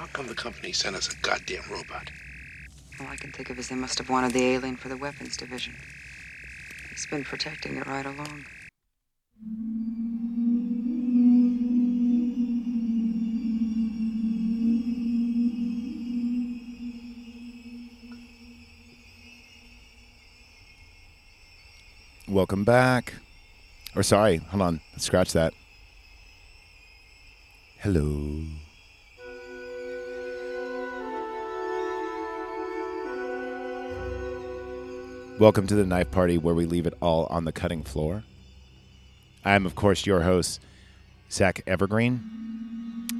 How come the company sent us a goddamn robot? All I can think of is they must have wanted the alien for the weapons division. He's been protecting it right along. Welcome back. Or sorry, hold on. Let's scratch that. Hello. Welcome to the Knife Party, where we leave it all on the cutting floor. I'm, of course, your host, Zach Evergreen.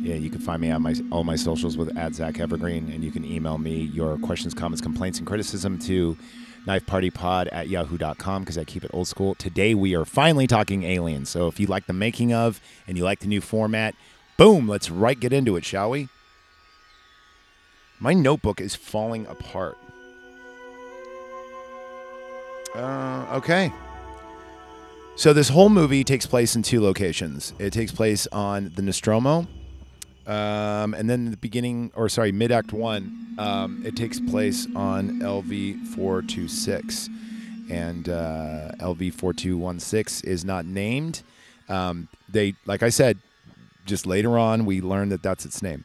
Yeah, you can find me on all my socials with @Zach Evergreen, and you can email me your questions, comments, complaints, and criticism to knifepartypod@yahoo.com, because I keep it old school. Today we are finally talking aliens, so if you like the making of and you like the new format, boom, let's get into it, shall we? My notebook is falling apart. Okay. So this whole movie takes place in two locations. It takes place on the Nostromo, and then mid-Act 1, it takes place on LV-426. And LV-426 is not named. They, like I said, just later on, we learned that that's its name.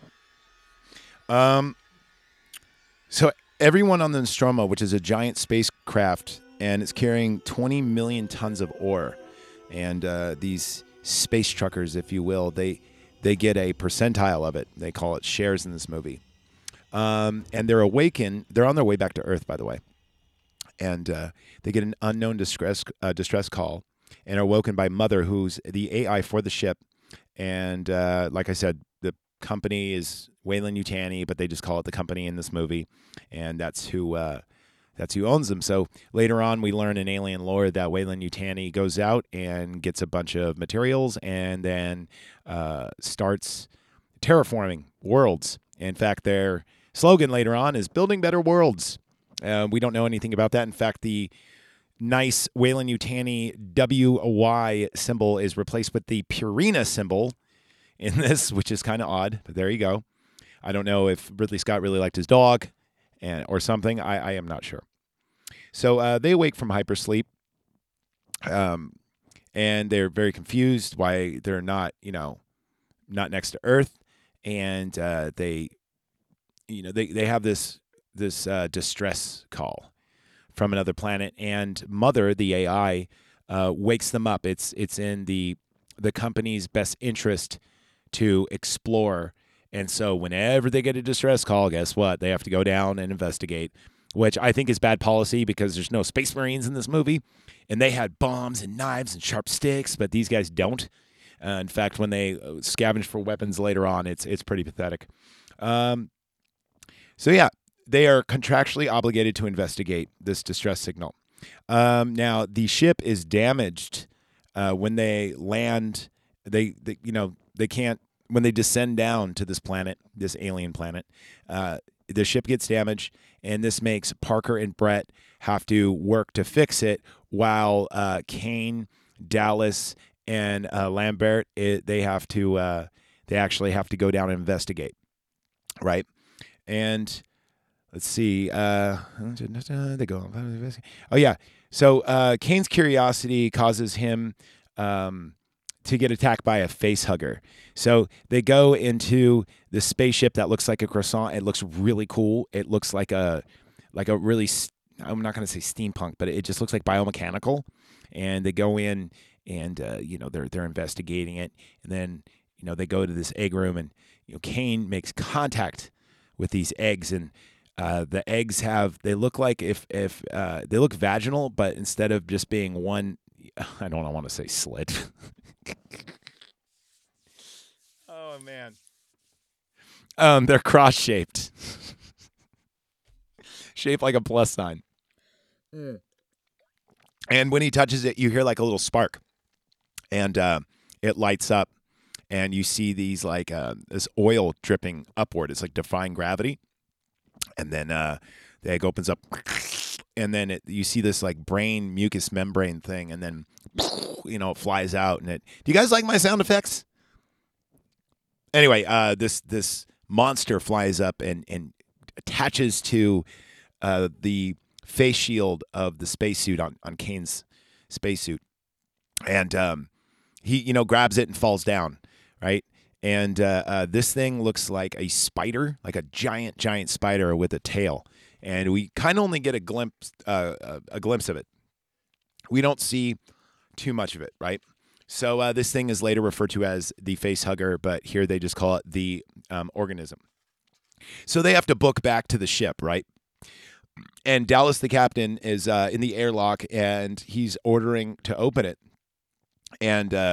So everyone on the Nostromo, which is a giant spacecraft, and it's carrying 20 million tons of ore. And these space truckers, if you will, they get a percentile of it. They call it shares in this movie. And they're awakened. They're on their way back to Earth, by the way. And they get an unknown distress call and are awoken by Mother, who's the AI for the ship. And like I said, the company is Weyland-Yutani, but they just call it the company in this movie. And that's who owns them. So later on, we learn in alien lore that Weyland-Yutani goes out and gets a bunch of materials and then starts terraforming worlds. In fact, their slogan later on is building better worlds. We don't know anything about that. In fact, the nice Weyland-Yutani WY symbol is replaced with the Purina symbol in this, which is kind of odd, but there you go. I don't know if Ridley Scott really liked his dog or something. I am not sure. So they awake from hypersleep, and they're very confused why they're not next to Earth, and they have this distress call from another planet, and Mother, the AI, wakes them up. It's in the company's best interest to explore. And so whenever they get a distress call, guess what? They have to go down and investigate, which I think is bad policy because there's no space marines in this movie. And they had bombs and knives and sharp sticks, but these guys don't. In fact, when they scavenge for weapons later on, it's pretty pathetic. So yeah, they are contractually obligated to investigate this distress signal. Now, the ship is damaged when they land. They can't. When they descend down to this planet, this alien planet, the ship gets damaged, and this makes Parker and Brett have to work to fix it while Kane, Dallas, and Lambert, they actually have to go down and investigate, right? And let's see, they go. Oh, yeah. So Kane's curiosity causes him to get attacked by a face hugger. So they go into the spaceship that looks like a croissant. It looks really cool. It looks like a really, I'm not going to say steampunk, but it just looks like biomechanical. And they go in and, they're investigating it. And then, they go to this egg room and, Kane makes contact with these eggs, and the eggs they look vaginal, but instead of just being one, I don't want to say slit. Oh, man. They're cross-shaped. Shaped like a plus sign. Mm. And when he touches it, you hear like a little spark. And it lights up. And you see these like this oil dripping upward. It's like defying gravity. And then the egg opens up. And then you see this like brain mucous membrane thing. And then, it flies out. Do you guys like my sound effects? Anyway, this monster flies up and attaches to the face shield of the spacesuit on Kane's spacesuit, and he grabs it and falls down, right? And this thing looks like a spider, like a giant spider with a tail, and we kind of only get a glimpse of it. We don't see too much of it, right? So this thing is later referred to as the face hugger, but here they just call it the organism. So they have to book back to the ship, right? And Dallas, the captain, is in the airlock, and he's ordering to open it. And, he's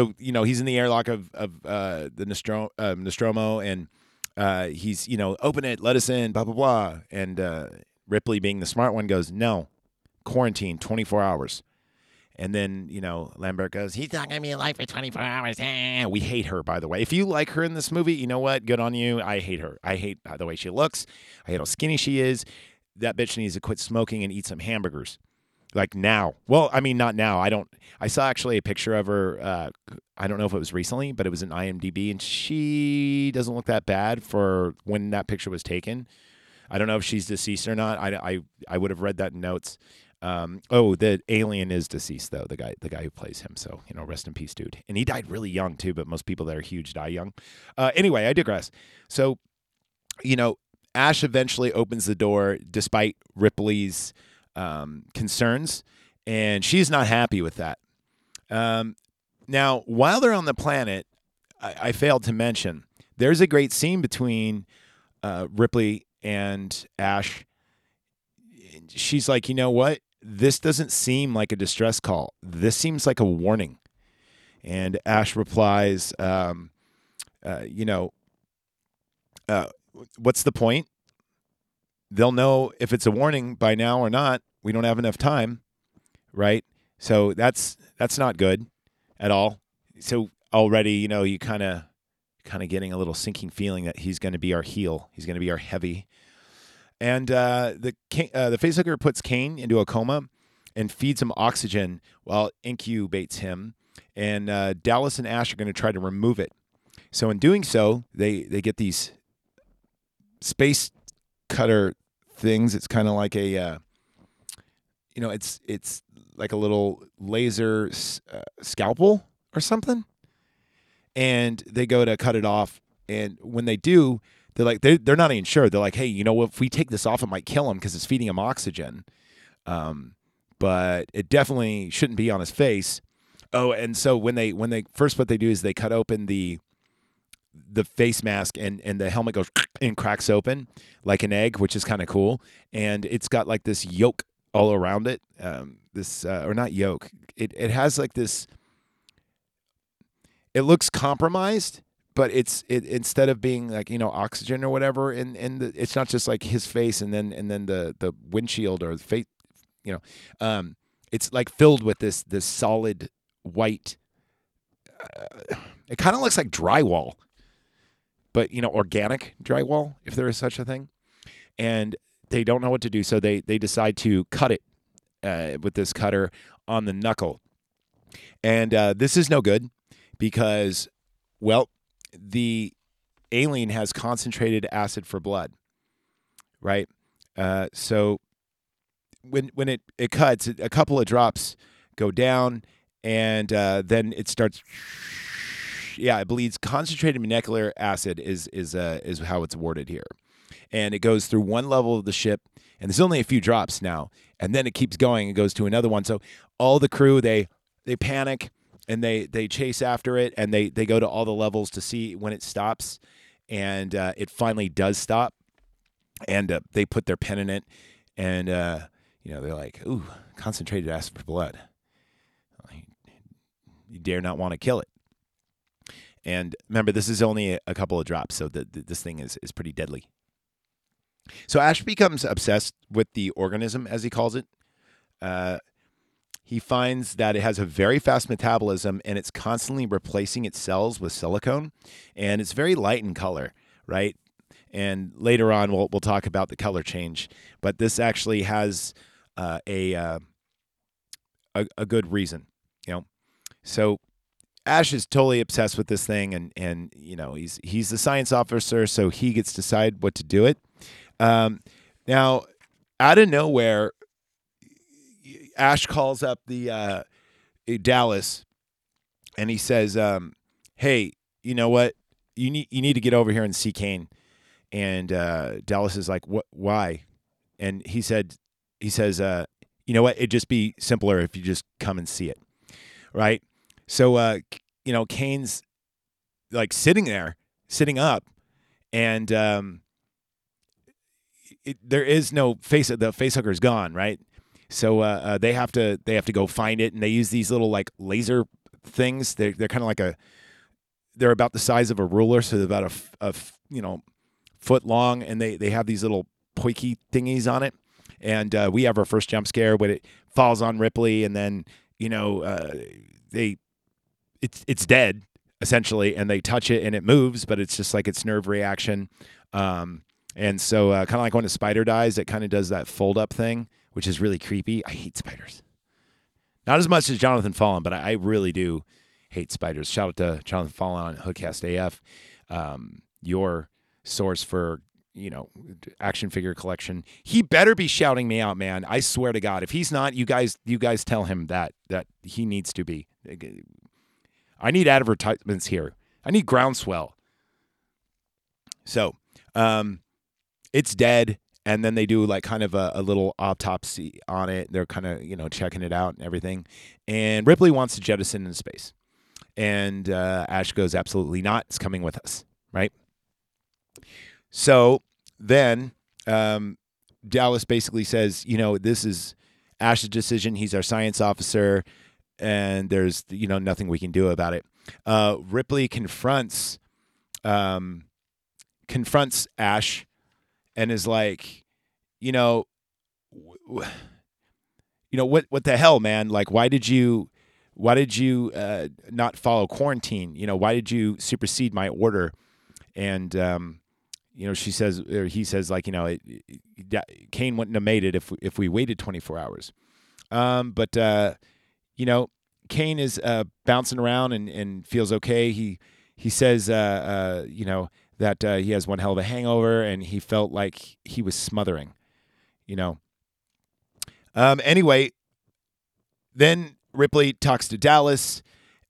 in the airlock of the Nostromo, and he's, open it, let us in, blah, blah, blah. And Ripley, being the smart one, goes, no, quarantine, 24 hours. And then, Lambert goes, he's not going to be alive for 24 hours. We hate her, by the way. If you like her in this movie, you know what? Good on you. I hate her. I hate the way she looks. I hate how skinny she is. That bitch needs to quit smoking and eat some hamburgers. Like now. Well, I mean, not now. I saw actually a picture of her. I don't know if it was recently, but it was in IMDb. And she doesn't look that bad for when that picture was taken. I don't know if she's deceased or not. I would have read that in notes. The alien is deceased though, the guy who plays him. So, rest in peace, dude. And he died really young too, but most people that are huge die young. Anyway, I digress. So, Ash eventually opens the door despite Ripley's, concerns, and she's not happy with that. Now while they're on the planet, I failed to mention, there's a great scene between, Ripley and Ash. She's like, you know what? This doesn't seem like a distress call. This seems like a warning. And Ash replies, what's the point? They'll know if it's a warning by now or not. We don't have enough time, right? So that's not good at all. So already, you kind of getting a little sinking feeling that he's going to be our heel. He's going to be our heavy. And the facehugger puts Kane into a coma and feeds him oxygen while incubates him. And Dallas and Ash are going to try to remove it. So in doing so, they get these space cutter things. It's kind of like a, it's like a little laser scalpel or something. And they go to cut it off. And when they do, They're not even sure. They're like, hey, if we take this off, it might kill him because it's feeding him oxygen. But it definitely shouldn't be on his face. Oh, and so when they first, what they do is they cut open the face mask and the helmet goes and cracks open like an egg, which is kind of cool. And it's got like this yolk all around it. Or not yolk. It has like this. It looks compromised. But it instead of being like, oxygen or whatever, and it's not just like his face and then the windshield or the face, it's like filled with this solid white. It kind of looks like drywall, but organic drywall, if there is such a thing. And they don't know what to do, so they decide to cut it with this cutter on the knuckle, and this is no good because, well, the alien has concentrated acid for blood, right? So when it cuts, a couple of drops go down, and then it starts. Yeah, it bleeds. Concentrated molecular acid is how it's worded here, and it goes through one level of the ship, and there's only a few drops now, and then it keeps going. It goes to another one. So all the crew they panic. And they chase after it, and they go to all the levels to see when it stops, and it finally does stop, and they put their pen in it, and they're like, ooh, concentrated acid for blood. You dare not want to kill it. And remember, this is only a couple of drops, so this thing is pretty deadly. So Ash becomes obsessed with the organism, as he calls it. He finds that it has a very fast metabolism, and it's constantly replacing its cells with silicone, and it's very light in color, right? And later on, we'll talk about the color change, but this actually has a good reason, So Ash is totally obsessed with this thing, and you know, he's the science officer, so he gets to decide what to do it. Now, out of nowhere, Ash calls up the Dallas, and he says, "Hey, you know what? You need to get over here and see Kane." And Dallas is like, "What? Why?" And he says, "You know what? It'd just be simpler if you just come and see it, right?" So, you know, Kane's like sitting up, and there is no face. The facehugger is gone, right? So they have to go find it, and they use these little like laser things. They're kind of like they're about the size of a ruler, so they're about a you know, foot long, and they have these little poiky thingies on it. And we have our first jump scare when it falls on Ripley, and then you know it's dead essentially, and they touch it and it moves, but it's just like its nerve reaction. And so kind of like when a spider dies, it kind of does that fold up thing, which is really creepy. I hate spiders. Not as much as Jonathan Fallon, but I really do hate spiders. Shout out to Jonathan Fallon on Hoodcast AF, your source for, you know, action figure collection. He better be shouting me out, man. I swear to God, if he's not, you guys tell him that he needs to be. I need advertisements here. I need groundswell. So, it's dead. And then they do like kind of a little autopsy on it. They're kind of, you know, checking it out and everything. And Ripley wants to jettison into space. And Ash goes, absolutely not. It's coming with us, right? So then Dallas basically says, you know, this is Ash's decision. He's our science officer. And there's, you know, nothing we can do about it. Ripley confronts Ash. And is like, you know what the hell, man? Like, why did you not follow quarantine? You know, why did you supersede my order? And you know, she says, or he says, like, you know, Kane wouldn't have made it if we waited 24 hours. But you know, Kane is bouncing around and feels okay. He says, you know, that he has one hell of a hangover, and he felt like he was smothering, you know. Anyway, then Ripley talks to Dallas,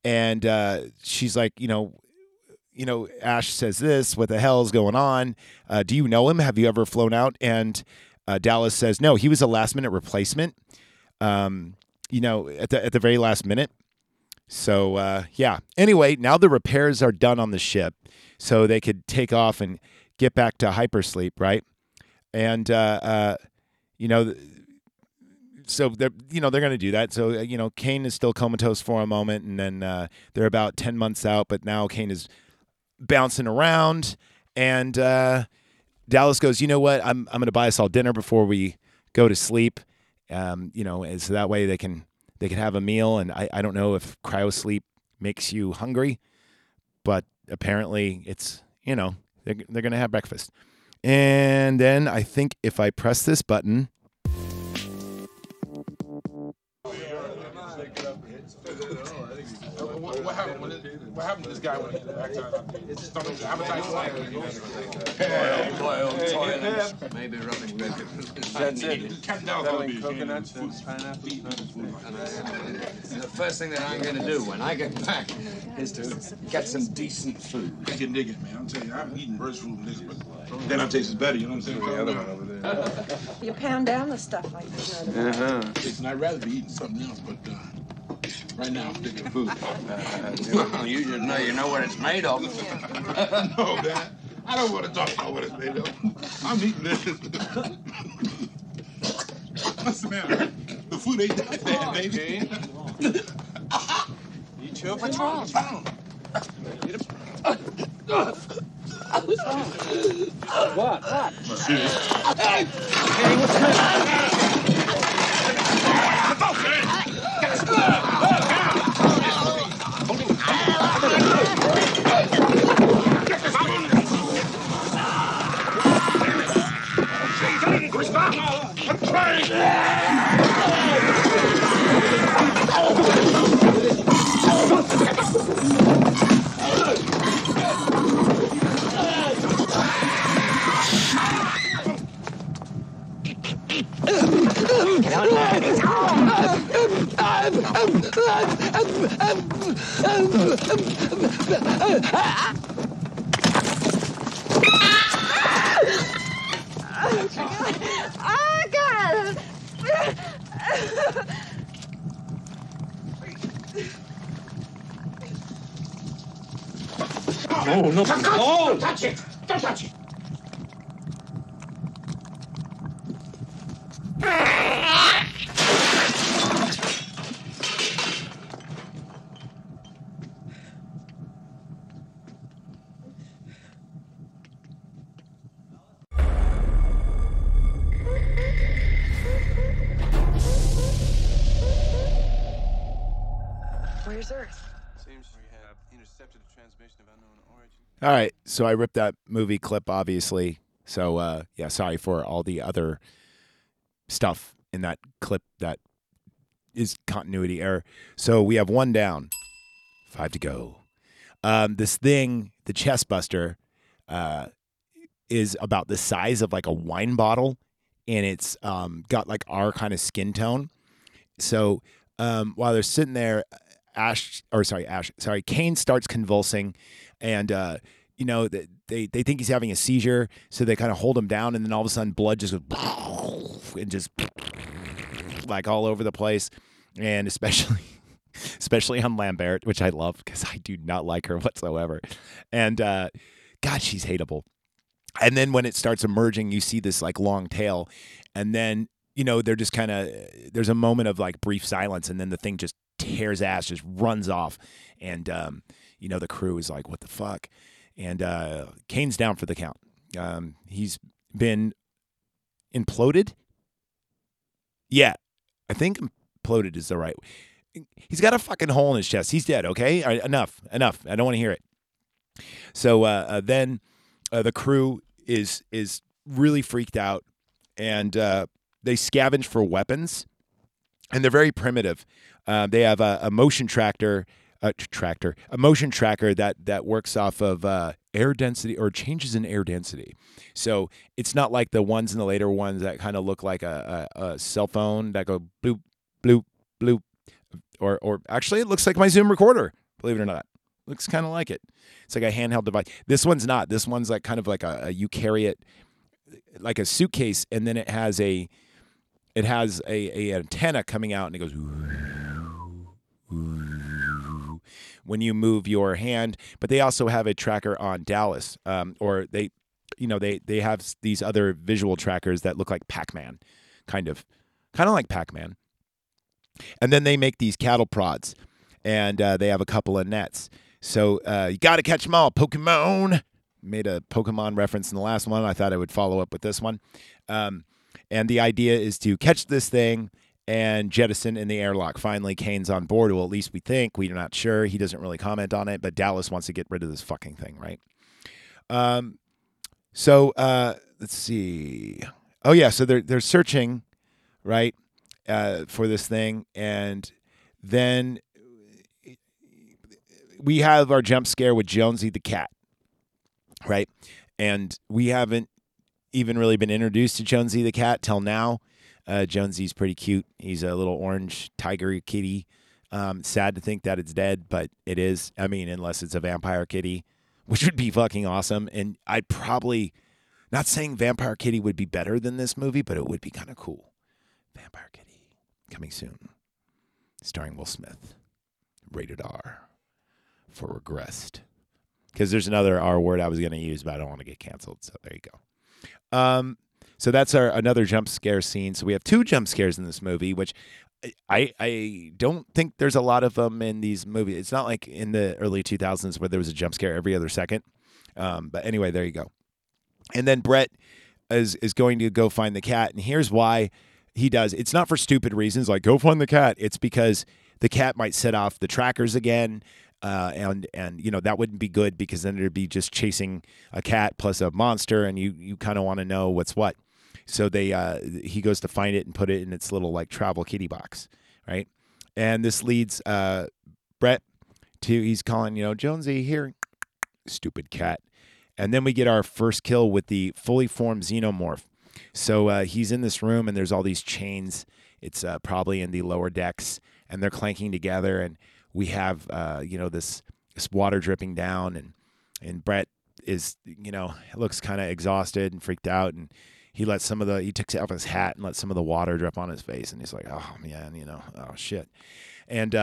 and she's like, you know, Ash says this, what the hell's going on? Do you know him? Have you ever flown out? And Dallas says, no, he was a last-minute replacement, you know, at the very last minute. So, yeah. Anyway, now the repairs are done on the ship, so they could take off and get back to hypersleep, right? And, you know, so they're going to do that. So, you know, Kane is still comatose for a moment, and then they're about 10 months out, but now Kane is bouncing around, and Dallas goes, you know what, I'm going to buy us all dinner before we go to sleep, you know, and so that way they can have a meal, and I don't know if cryosleep makes you hungry, but apparently it's, you know, they're going to have breakfast. And then I think if I press this button. What happened to this guy when he did that? It's just appetite slam. Maybe rubbing bacon. That's it. Selling coconuts and pineapple. The first thing that I'm going to do when I get back is to get some decent food. I can dig it, man. I'll tell you, I haven't eaten bird food in this, but then I taste it better, you know what I'm saying? You pound down the stuff like this. Uh-huh. Listen, I'd rather be eating something else, but... right now, I'm digging food. You just know what it's made of. No, man. I don't want to talk about what it's made of. I'm eating this. What's the matter? The food ain't that bad, baby. You chill. What's wrong? What's wrong? What? Hey! Hey, what's that? I'm trying. Oh, no. Oh. Don't touch it! Don't touch it! All right, so I ripped that movie clip, obviously. So, yeah, sorry for all the other stuff in that clip that is continuity error. So we have one down, five to go. This thing, the chest buster, is about the size of like a wine bottle, and it's got like our kind of skin tone. So while they're sitting there, Kane starts convulsing. And, you know, they think he's having a seizure, so they kind of hold him down, and then all of a sudden blood just goes, and just like all over the place, and especially on Lambert, which I love because I do not like her whatsoever. And, God, she's hateable. And then when it starts emerging, you see this, like, long tail, and then, you know, they're just kind of, there's a moment of, like, brief silence, and then the thing just tears ass, just runs off, and, you know, the crew is like, what the fuck? And Kane's down for the count. He's been imploded. Yeah, I think imploded is the right way. He's got a fucking hole in his chest. He's dead, okay? All right, enough. I don't want to hear it. So then the crew is really freaked out, and they scavenge for weapons, and they're very primitive. They have a motion tractor. A motion tracker that works off of air density or changes in air density. So it's not like the ones in the later ones that kind of look like a cell phone that go bloop, bloop, bloop. Or actually, it looks like my Zoom recorder, believe it or not. Looks kind of like it. It's like a handheld device. This one's not. This one's like kind of like you carry it like a suitcase, and then it has a antenna coming out, and it goes. When you move your hand, but they also have a tracker on Dallas, or they, you know, they have these other visual trackers that look like Pac-Man, kind of like Pac-Man. And then they make these cattle prods, and they have a couple of nets. So you got to catch them all, Pokemon. Made a Pokemon reference in the last one. I thought I would follow up with this one. And the idea is to catch this thing and jettison in the airlock. Finally, Kane's on board. Well, at least we think. We're not sure. He doesn't really comment on it, but Dallas wants to get rid of this fucking thing, right? So let's see. Oh, yeah, so they're searching, right, for this thing, and then we have our jump scare with Jonesy the cat, right? And we haven't even really been introduced to Jonesy the cat till now. Jonesy's pretty cute. He's a little orange tiger kitty. Sad to think that it's dead, but it is. I mean, unless it's a vampire kitty, which would be fucking awesome. And I'd probably, not saying vampire kitty would be better than this movie, but it would be kind of cool. Vampire Kitty, coming soon. Starring Will Smith. Rated R for regressed. Because there's another R word I was going to use, but I don't want to get canceled. So there you go. So that's another jump scare scene. So we have two jump scares in this movie, which I don't think there's a lot of them in these movies. It's not like in the early 2000s where there was a jump scare every other second. But anyway, there you go. And then Brett is going to go find the cat, and here's why he does. It's not for stupid reasons, like go find the cat. It's because the cat might set off the trackers again. And you know, that wouldn't be good because then it'd be just chasing a cat plus a monster, and you kind of want to know what's what. So he goes to find it and put it in its little like travel kitty box, right? And this leads Brett to, he's calling, you know, Jonesy here, stupid cat. And then we get our first kill with the fully formed xenomorph. So he's in this room, and there's all these chains. It's probably in the lower decks, and they're clanking together, and we have, you know, this this water dripping down, and Brett is, you know, looks kind of exhausted and freaked out, and he takes off his hat and lets some of the water drip on his face, and he's like, oh man, you know, oh shit. And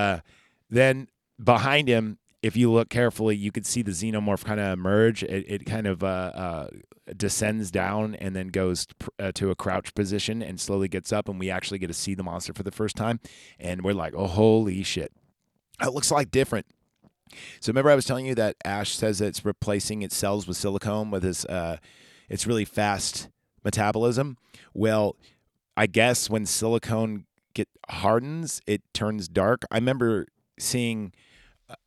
then behind him, if you look carefully, you could see the xenomorph kind of emerge. It kind of descends down and then goes to a crouch position and slowly gets up, and we actually get to see the monster for the first time. And we're like, oh, holy shit. It looks like different. So remember I was telling you that Ash says that it's replacing its cells with silicone with its really fast metabolism? Well, I guess when silicone hardens, it turns dark. I remember seeing...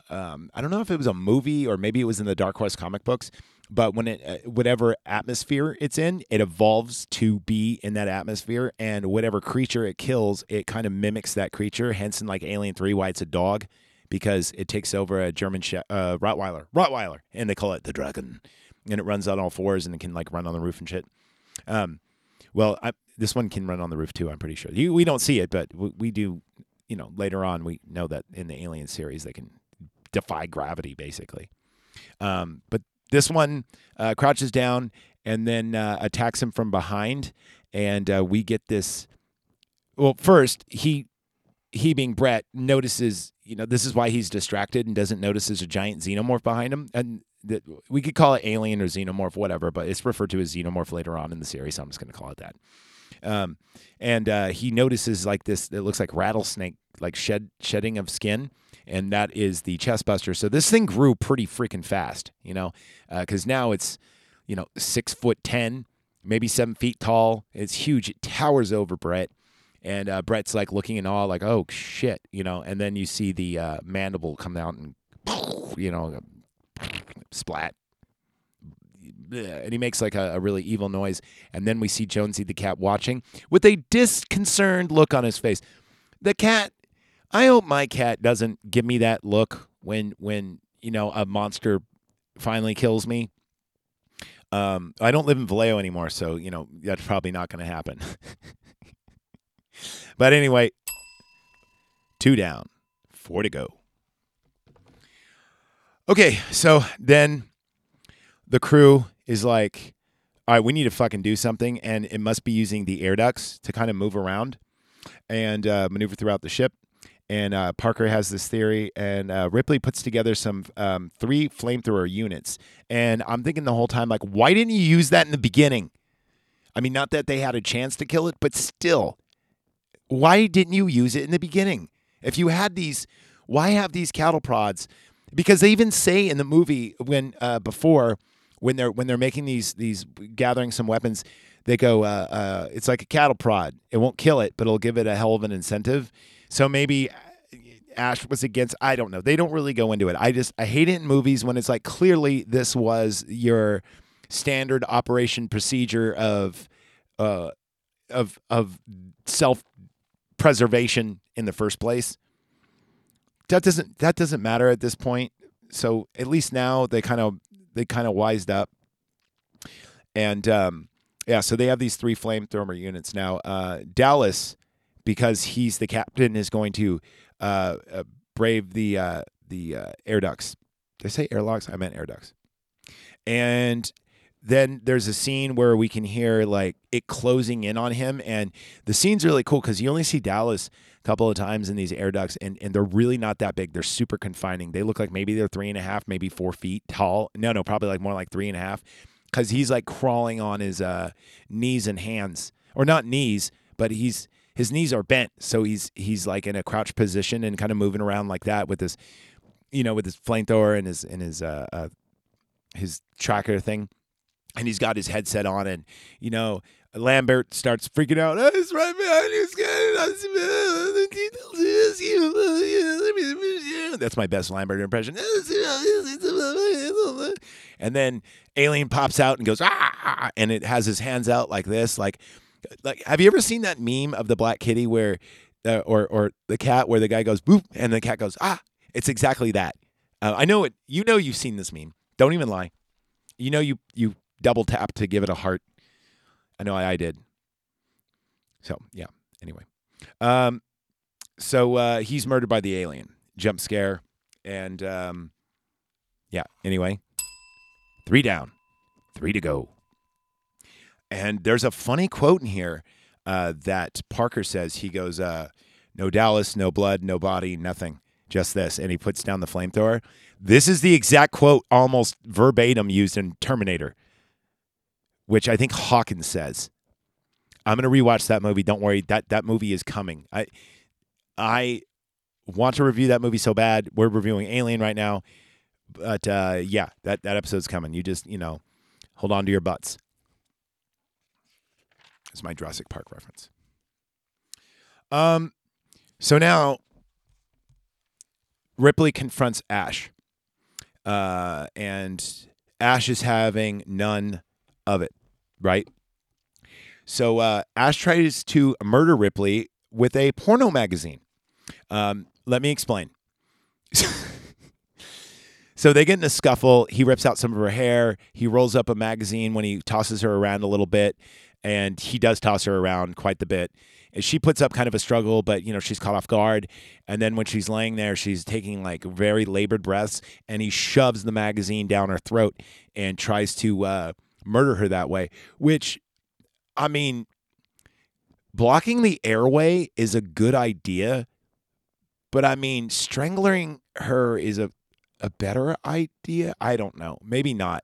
I don't know if it was a movie or maybe it was in the Dark Horse comic books, but when whatever atmosphere it's in, it evolves to be in that atmosphere, and whatever creature it kills, it kind of mimics that creature. Hence, in like Alien 3, why it's a dog, because it takes over a German Rottweiler, and they call it the dragon, and it runs on all fours and it can like run on the roof and shit. This one can run on the roof too, I'm pretty sure. We don't see it, but we do. You know, later on we know that in the Alien series they can defy gravity, basically. But this one crouches down and then attacks him from behind, and we get this... Well, first, he being Brett, notices... You know, this is why he's distracted and doesn't notice there's a giant xenomorph behind him. And we could call it alien or xenomorph, whatever, but it's referred to as xenomorph later on in the series, so I'm just going to call it that. And he notices like this, it looks like rattlesnake, like shedding of skin. And that is the chest buster. So this thing grew pretty freaking fast, you know, because now it's, you know, 6'10", maybe 7 feet tall. It's huge. It towers over Brett. And Brett's like looking in awe, like, oh shit, you know. And then you see the mandible come out and, you know, splat. And he makes like a really evil noise. And then we see Jonesy the cat watching with a disconcerted look on his face. The cat. I hope my cat doesn't give me that look when you know, a monster finally kills me. I don't live in Vallejo anymore, so, you know, that's probably not going to happen. But anyway, 2 down, 4 to go. Okay, so then the crew is like, all right, we need to fucking do something, and it must be using the air ducts to kind of move around and maneuver throughout the ship. And Parker has this theory, and Ripley puts together some 3 flamethrower units. And I'm thinking the whole time, like, why didn't you use that in the beginning? I mean, not that they had a chance to kill it, but still, why didn't you use it in the beginning? If you had these, why have these cattle prods? Because they even say in the movie when they're making these gathering some weapons, they go, it's like a cattle prod. It won't kill it, but it'll give it a hell of an incentive. So maybe Ash was against, I don't know. They don't really go into it. I hate it in movies when it's like, clearly this was your standard operation procedure of self-preservation in the first place. That doesn't matter at this point. So at least now they kind of wised up. And yeah, so they have these 3 flamethrower units now. Dallas, because he's the captain, is going to brave the air ducts. Did I say airlocks? I meant air ducts. And then there's a scene where we can hear like it closing in on him, and the scene's really cool because you only see Dallas a couple of times in these air ducts, and they're really not that big. They're super confining. They look like maybe they're 3.5, maybe 4 feet tall. No, probably like more like 3.5, because he's like crawling on his knees and hands, or not knees, but he's. His knees are bent, so he's like in a crouched position and kind of moving around like that with this, you know, with his flamethrower and his tracker thing, and he's got his headset on, and you know Lambert starts freaking out. Oh, it's right behind you. That's my best Lambert impression. And then Alien pops out and goes ah, and it has his hands out like this, like. Like, have you ever seen that meme of the black kitty where, or the cat where the guy goes boop and the cat goes ah? It's exactly that. I know it. You know you've seen this meme. Don't even lie. You know you double tap to give it a heart. I know I did. So yeah. Anyway, so he's murdered by the alien. Jump scare, and Yeah, anyway, 3 down, 3 to go. And there's a funny quote in here that Parker says. He goes, no Dallas, no blood, no body, nothing, just this. And he puts down the flamethrower. This is the exact quote, almost verbatim, used in Terminator, which I think Hawkins says. I'm going to rewatch that movie. Don't worry, that movie is coming. I want to review that movie so bad. We're reviewing Alien right now. But, yeah, that episode's coming. You just, hold on to your butts. That's my Jurassic Park reference. So now Ripley confronts Ash. And Ash is having none of it, right? So Ash tries to murder Ripley with a porno magazine. Let me explain. So they get in a scuffle. He rips out some of her hair. He rolls up a magazine when he tosses her around a little bit. And he does toss her around quite the bit. And she puts up kind of a struggle, but, she's caught off guard. And then when she's laying there, she's taking, very labored breaths. And he shoves the magazine down her throat and tries to murder her that way. Which, I mean, blocking the airway is a good idea. But, I mean, strangling her is a better idea? I don't know. Maybe not.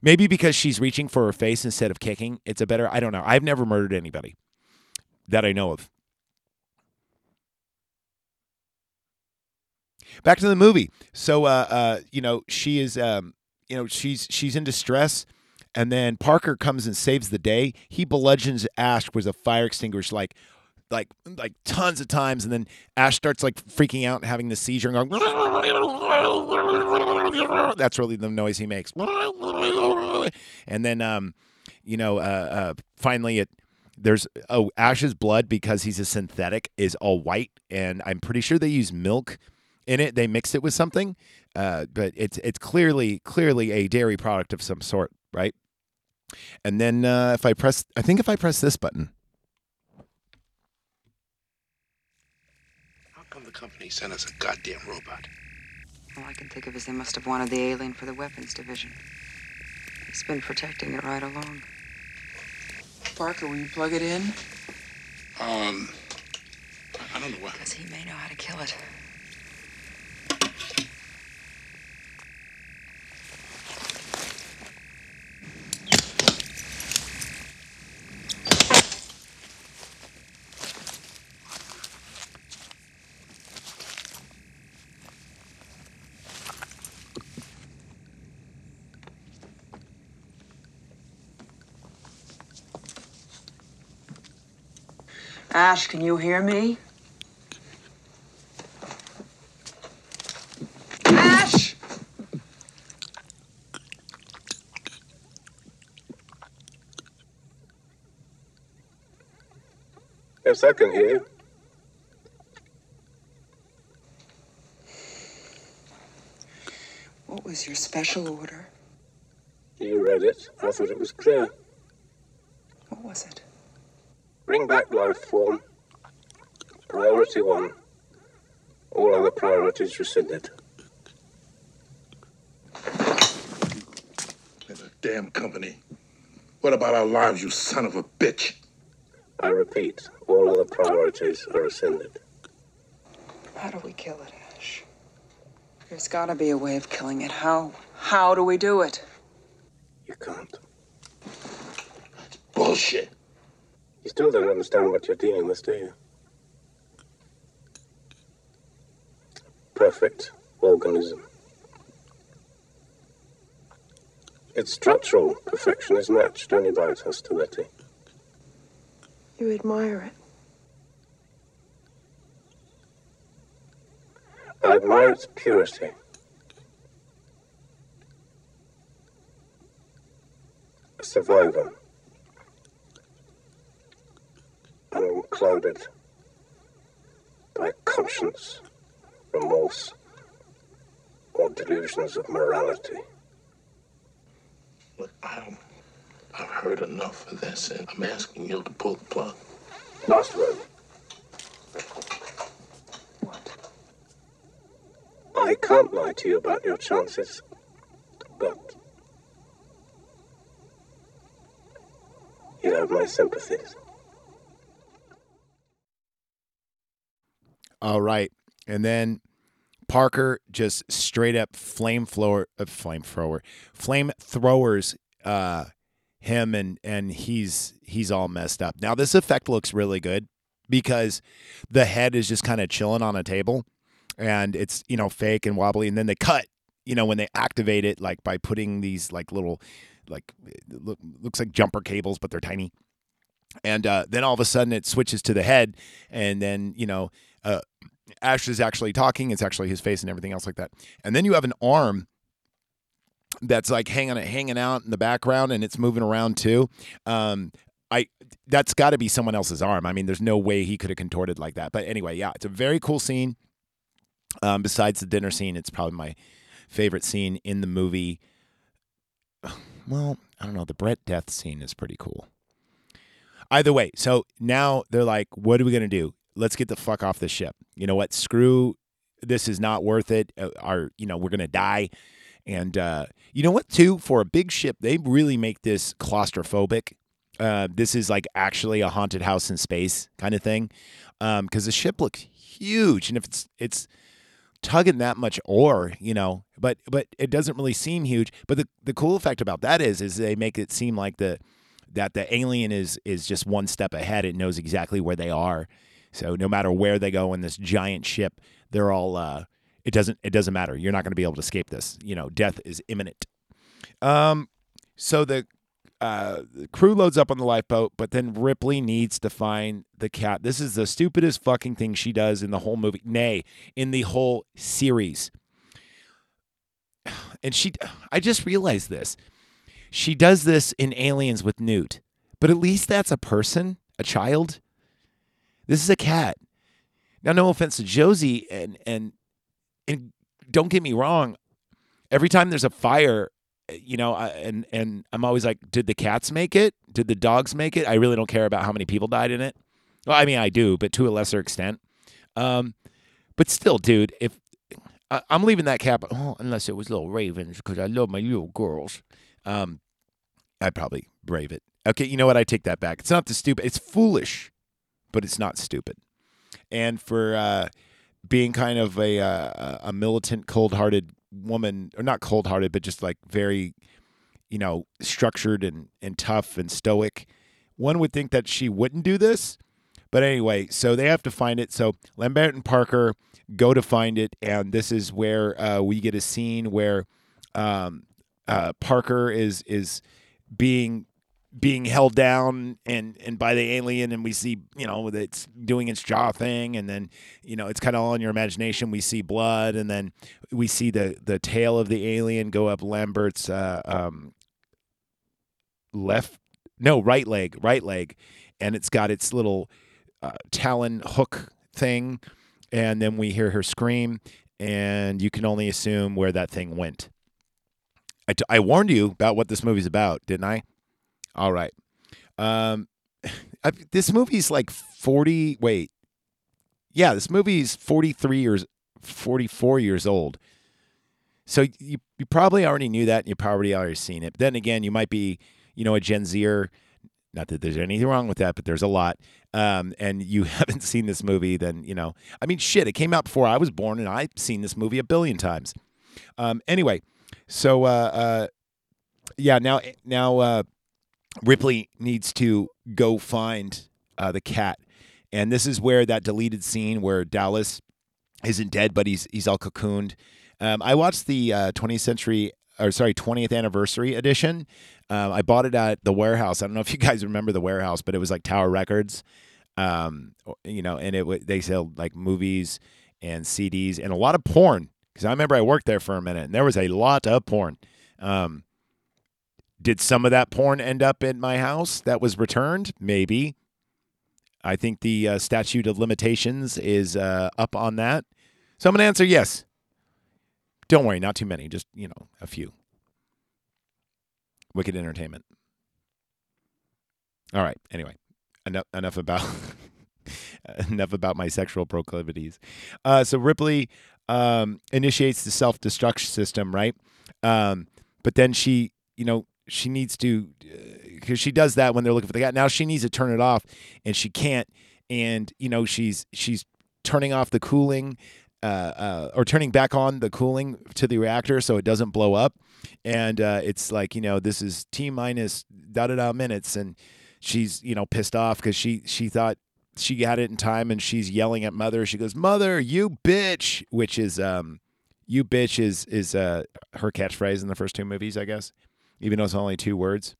Maybe because she's reaching for her face instead of kicking, it's a better... I don't know. I've never murdered anybody that I know of. Back to the movie. So, she is, she's in distress, and then Parker comes and saves the day. He bludgeons Ash with a fire extinguisher, like tons of times, and then Ash starts freaking out and having the seizure and going, that's really the noise he makes. And then finally Ash's blood, because he's a synthetic, is all white, and I'm pretty sure they use milk in it. They mixed it with something, but it's clearly a dairy product of some sort, right? And then if I press this button, company sent us a goddamn robot. All I can think of is they must have wanted the alien for the weapons division. He's been protecting it right along. Parker, will you plug it in? I don't know why. Because he may know how to kill it. Ash, can you hear me? Ash! Yes, I can hear you. What was your special order? You read it. I thought it was clear. What was it? Bring back life form. Priority 1. All other priorities rescinded. In a damn company. What about our lives, you son of a bitch? I repeat, all other priorities are rescinded. How do we kill it, Ash? There's got to be a way of killing it. How do we do it? You can't. That's bullshit. You still don't understand what you're dealing with, do you? Perfect organism. Its structural perfection is matched only by its hostility. You admire it? I admire its purity. A survivor. Unclouded by conscience, remorse, or delusions of morality. Look, I've heard enough of this, and I'm asking you to pull the plug. Last word. What? I can't lie to you about your chances. belt. You have my sympathies. All right. And then Parker just straight up flamethrowers him, and he's all messed up. Now this effect looks really good because the head is just kind of chilling on a table and it's, you know, fake and wobbly, and then they cut, you know, when they activate it, like by putting these like little, like looks like jumper cables, but they're tiny. And then all of a sudden it switches to the head, and then, you know, Ash is actually talking. It's actually his face and everything else like that. And then you have an arm that's like hanging out in the background, and it's moving around too. That's got to be someone else's arm. I mean, there's no way he could have contorted like that. But anyway, yeah, it's a very cool scene. Besides the dinner scene, it's probably my favorite scene in the movie. Well, I don't know. The Brett death scene is pretty cool. Either way, so now they're like, what are we going to do? Let's get the fuck off the ship. You know what? Screw, this is not worth it. We're going to die. And you know what, too? For a big ship, they really make this claustrophobic. This is like actually a haunted house in space kind of thing. Because the ship looks huge. And if it's tugging that much ore, you know, but it doesn't really seem huge. But the cool effect about that is they make it seem like the alien is just one step ahead. It knows exactly where they are. So no matter where they go in this giant ship, they're all, it doesn't matter. You're not going to be able to escape this. You know, death is imminent. So the crew loads up on the lifeboat, but then Ripley needs to find the cat. This is the stupidest fucking thing she does in the whole movie. Nay, in the whole series. And I just realized this. She does this in Aliens with Newt, but at least that's a person, a child. This is a cat. Now, no offense to Josie, and don't get me wrong. Every time there's a fire, you know, and I'm always like, did the cats make it? Did the dogs make it? I really don't care about how many people died in it. Well, I mean, I do, but to a lesser extent. But still, dude, if I'm leaving that cat, unless it was little ravens, because I love my little girls, I'd probably brave it. Okay, you know what? I take that back. It's not the stupid. It's foolish. But it's not stupid. And for being kind of a militant, cold-hearted woman, or not cold-hearted, but just like very, you know, structured and tough and stoic, one would think that she wouldn't do this. But anyway, so they have to find it. So Lambert and Parker go to find it, and this is where we get a scene where Parker is being held down and by the alien, and we see, you know, it's doing its jaw thing, and then, you know, it's kind of all in your imagination. We see blood, and then we see the tail of the alien go up Lambert's right leg, and it's got its little talon hook thing, and then we hear her scream, and you can only assume where that thing went. I warned you about what this movie's about, didn't I? All right. This movie's like 40. Wait. Yeah, this movie's 44 years old. So you probably already knew that, and you probably already seen it. But then again, you might be, you know, a Gen Zer. Not that there's anything wrong with that, but there's a lot. And you haven't seen this movie, then, you know. I mean, shit, it came out before I was born, and I've seen this movie a billion times. Anyway, so, yeah, now. Ripley needs to go find the cat. And this is where that deleted scene where Dallas isn't dead, but he's all cocooned. I watched the 20th anniversary edition. I bought it at the warehouse. I don't know if you guys remember the warehouse, but it was like Tower Records. You know, and they sold like movies and CDs and a lot of porn. Because I remember I worked there for a minute, and there was a lot of porn. Did some of that porn end up in my house that was returned? Maybe. I think the statute of limitations is up on that. So I'm going to answer yes. Don't worry, not too many. Just, you know, a few. Wicked Entertainment. All right. Anyway, enough about enough about my sexual proclivities. So Ripley initiates the self-destruct system, right? But then she, you know, she needs to, because she does that when they're looking for the guy. Now she needs to turn it off, and she can't. And, you know, she's turning off the cooling, or turning back on the cooling to the reactor so it doesn't blow up. And it's like, you know, this is T minus da-da-da minutes. And she's, you know, pissed off because she thought she got it in time, and she's yelling at Mother. She goes, "Mother, you bitch," which is, "you bitch" is her catchphrase in the first two movies, I guess, even though it's only two words.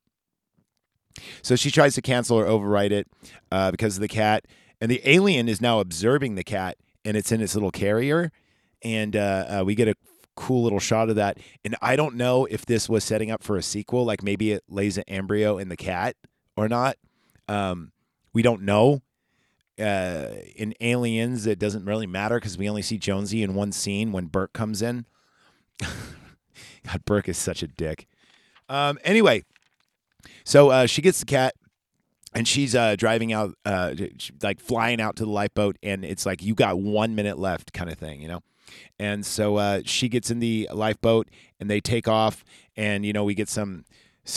So she tries to cancel or override it because of the cat. And the alien is now observing the cat, and it's in its little carrier. And we get a cool little shot of that. And I don't know if this was setting up for a sequel, like maybe it lays an embryo in the cat or not. We don't know. In Aliens, it doesn't really matter because we only see Jonesy in one scene when Burke comes in. God, Burke is such a dick. Anyway, so she gets the cat, and she's driving out, like flying out to the lifeboat, and it's like, you got 1 minute left kind of thing, you know? And so she gets in the lifeboat, and they take off, and, you know, we get some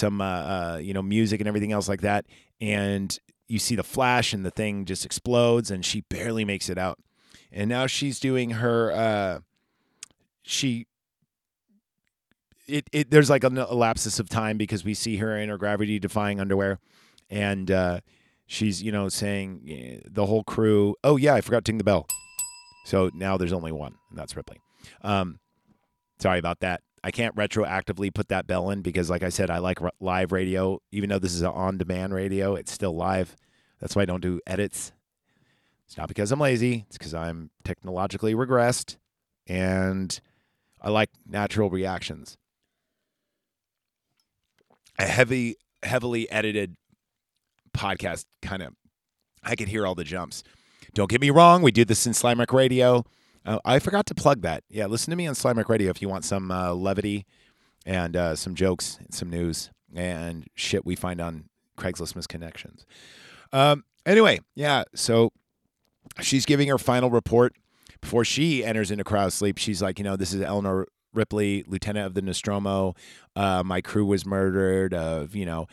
you know, music and everything else like that, and you see the flash, and the thing just explodes, and she barely makes it out. And now she's doing her, there's like a lapse of time because we see her in her gravity defying underwear, and she's, you know, saying the whole crew, "Oh yeah, I forgot to ding the bell." So now there's only one, and that's Ripley. Sorry about that. I can't retroactively put that bell in because, like I said, I like live radio. Even though this is an on-demand radio, it's still live. That's why I don't do edits. It's not because I'm lazy. It's because I'm technologically regressed, and I like natural reactions. A heavily edited podcast kind of, I could hear all the jumps. Don't get me wrong. We do this in Slamrock Radio. I forgot to plug that. Yeah, listen to me on Slamrock Radio if you want some levity and some jokes, and some news, and shit we find on Craigslist misconnections. Anyway, yeah, so she's giving her final report. Before she enters into cryo sleep, she's like, you know, this is Eleanor Ripley, lieutenant of the Nostromo. My crew was murdered of, you know,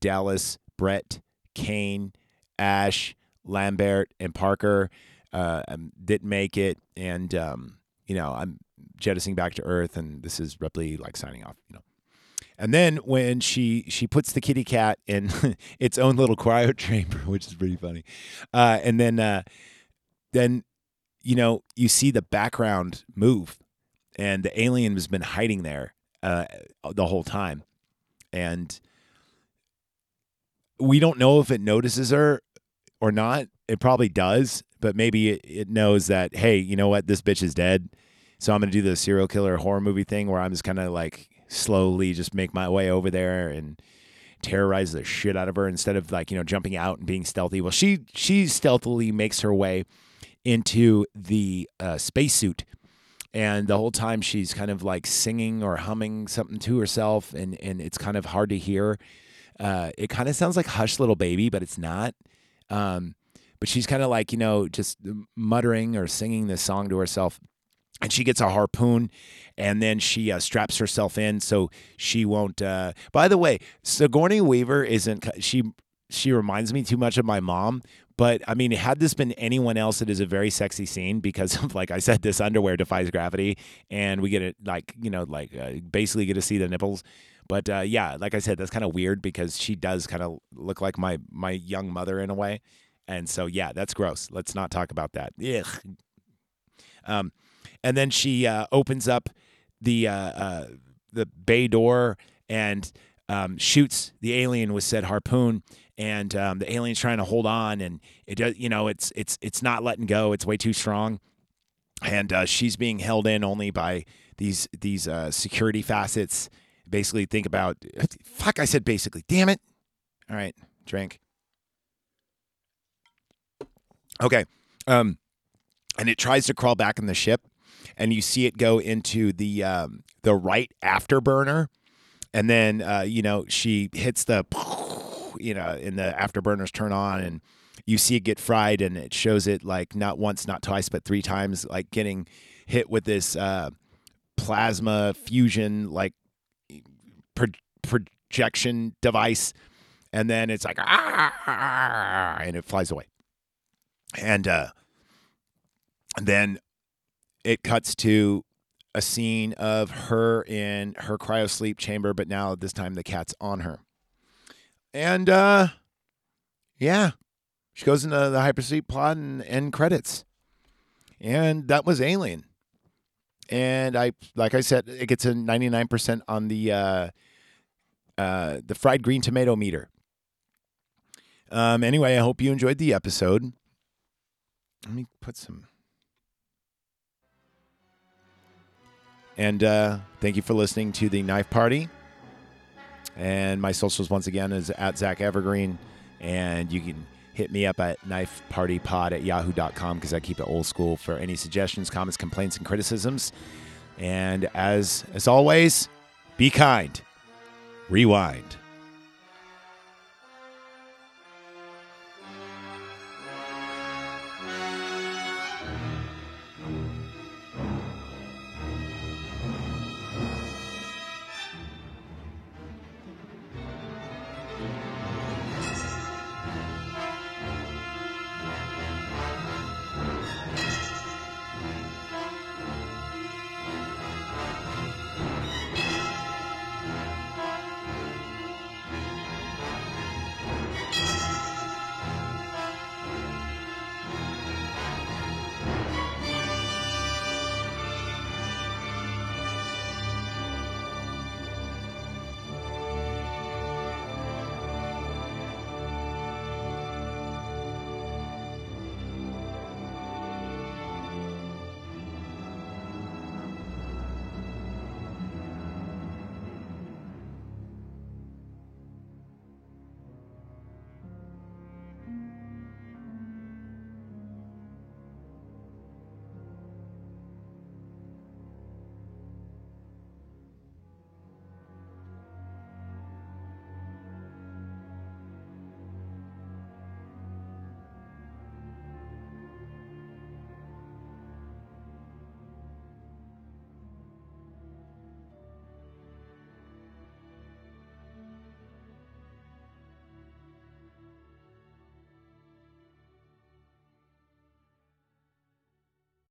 Dallas, Brett, Kane, Ash, Lambert, and Parker. Didn't make it, and you know, I'm jettisoning back to Earth, and this is Ripley, like, signing off, you know. And then when she puts the kitty cat in its own little cryo chamber, which is pretty funny, and then you know, you see the background move, and the alien has been hiding there the whole time, and we don't know if it notices her or not. It probably does. But maybe it knows that, hey, you know what? This bitch is dead. So I'm going to do the serial killer horror movie thing where I'm just kind of like slowly just make my way over there and terrorize the shit out of her instead of, like, you know, jumping out and being stealthy. Well, she stealthily makes her way into the spacesuit. And the whole time she's kind of like singing or humming something to herself. And it's kind of hard to hear. It kind of sounds like Hush Little Baby, but it's not. But she's kind of like, you know, just muttering or singing this song to herself. And she gets a harpoon, and then she straps herself in so she won't. By the way, Sigourney Weaver isn't. She reminds me too much of my mom. But, I mean, had this been anyone else, it is a very sexy scene because, like I said, this underwear defies gravity. And we get it, like, you know, like basically get to see the nipples. But, yeah, like I said, that's kind of weird because she does kind of look like my young mother in a way. And so, yeah, that's gross. Let's not talk about that. Ugh. And then she opens up the bay door and shoots the alien with said harpoon. And the alien's trying to hold on, and it does. You know, it's not letting go. It's way too strong. And she's being held in only by these security facets. Basically, think about. Fuck, I said basically. Damn it. All right, drink. Okay, and it tries to crawl back in the ship, and you see it go into the right afterburner, and then you know, she hits the, you know, and the afterburners turn on, and you see it get fried, and it shows it like not once, not twice, but three times, like getting hit with this plasma fusion, like projection device, and then it's like, ah, and it flies away. And then it cuts to a scene of her in her cryosleep chamber, but now this time the cat's on her. And, yeah, she goes into the hypersleep pod and end credits. And that was Alien. And I, like I said, it gets a 99% on the fried green tomato meter. Anyway, I hope you enjoyed the episode. Let me put some. And thank you for listening to the Knife Party. And my socials, once again, is at Zach Evergreen. And you can hit me up at knifepartypod@yahoo.com because I keep it old school for any suggestions, comments, complaints, and criticisms. And as always, be kind. Rewind.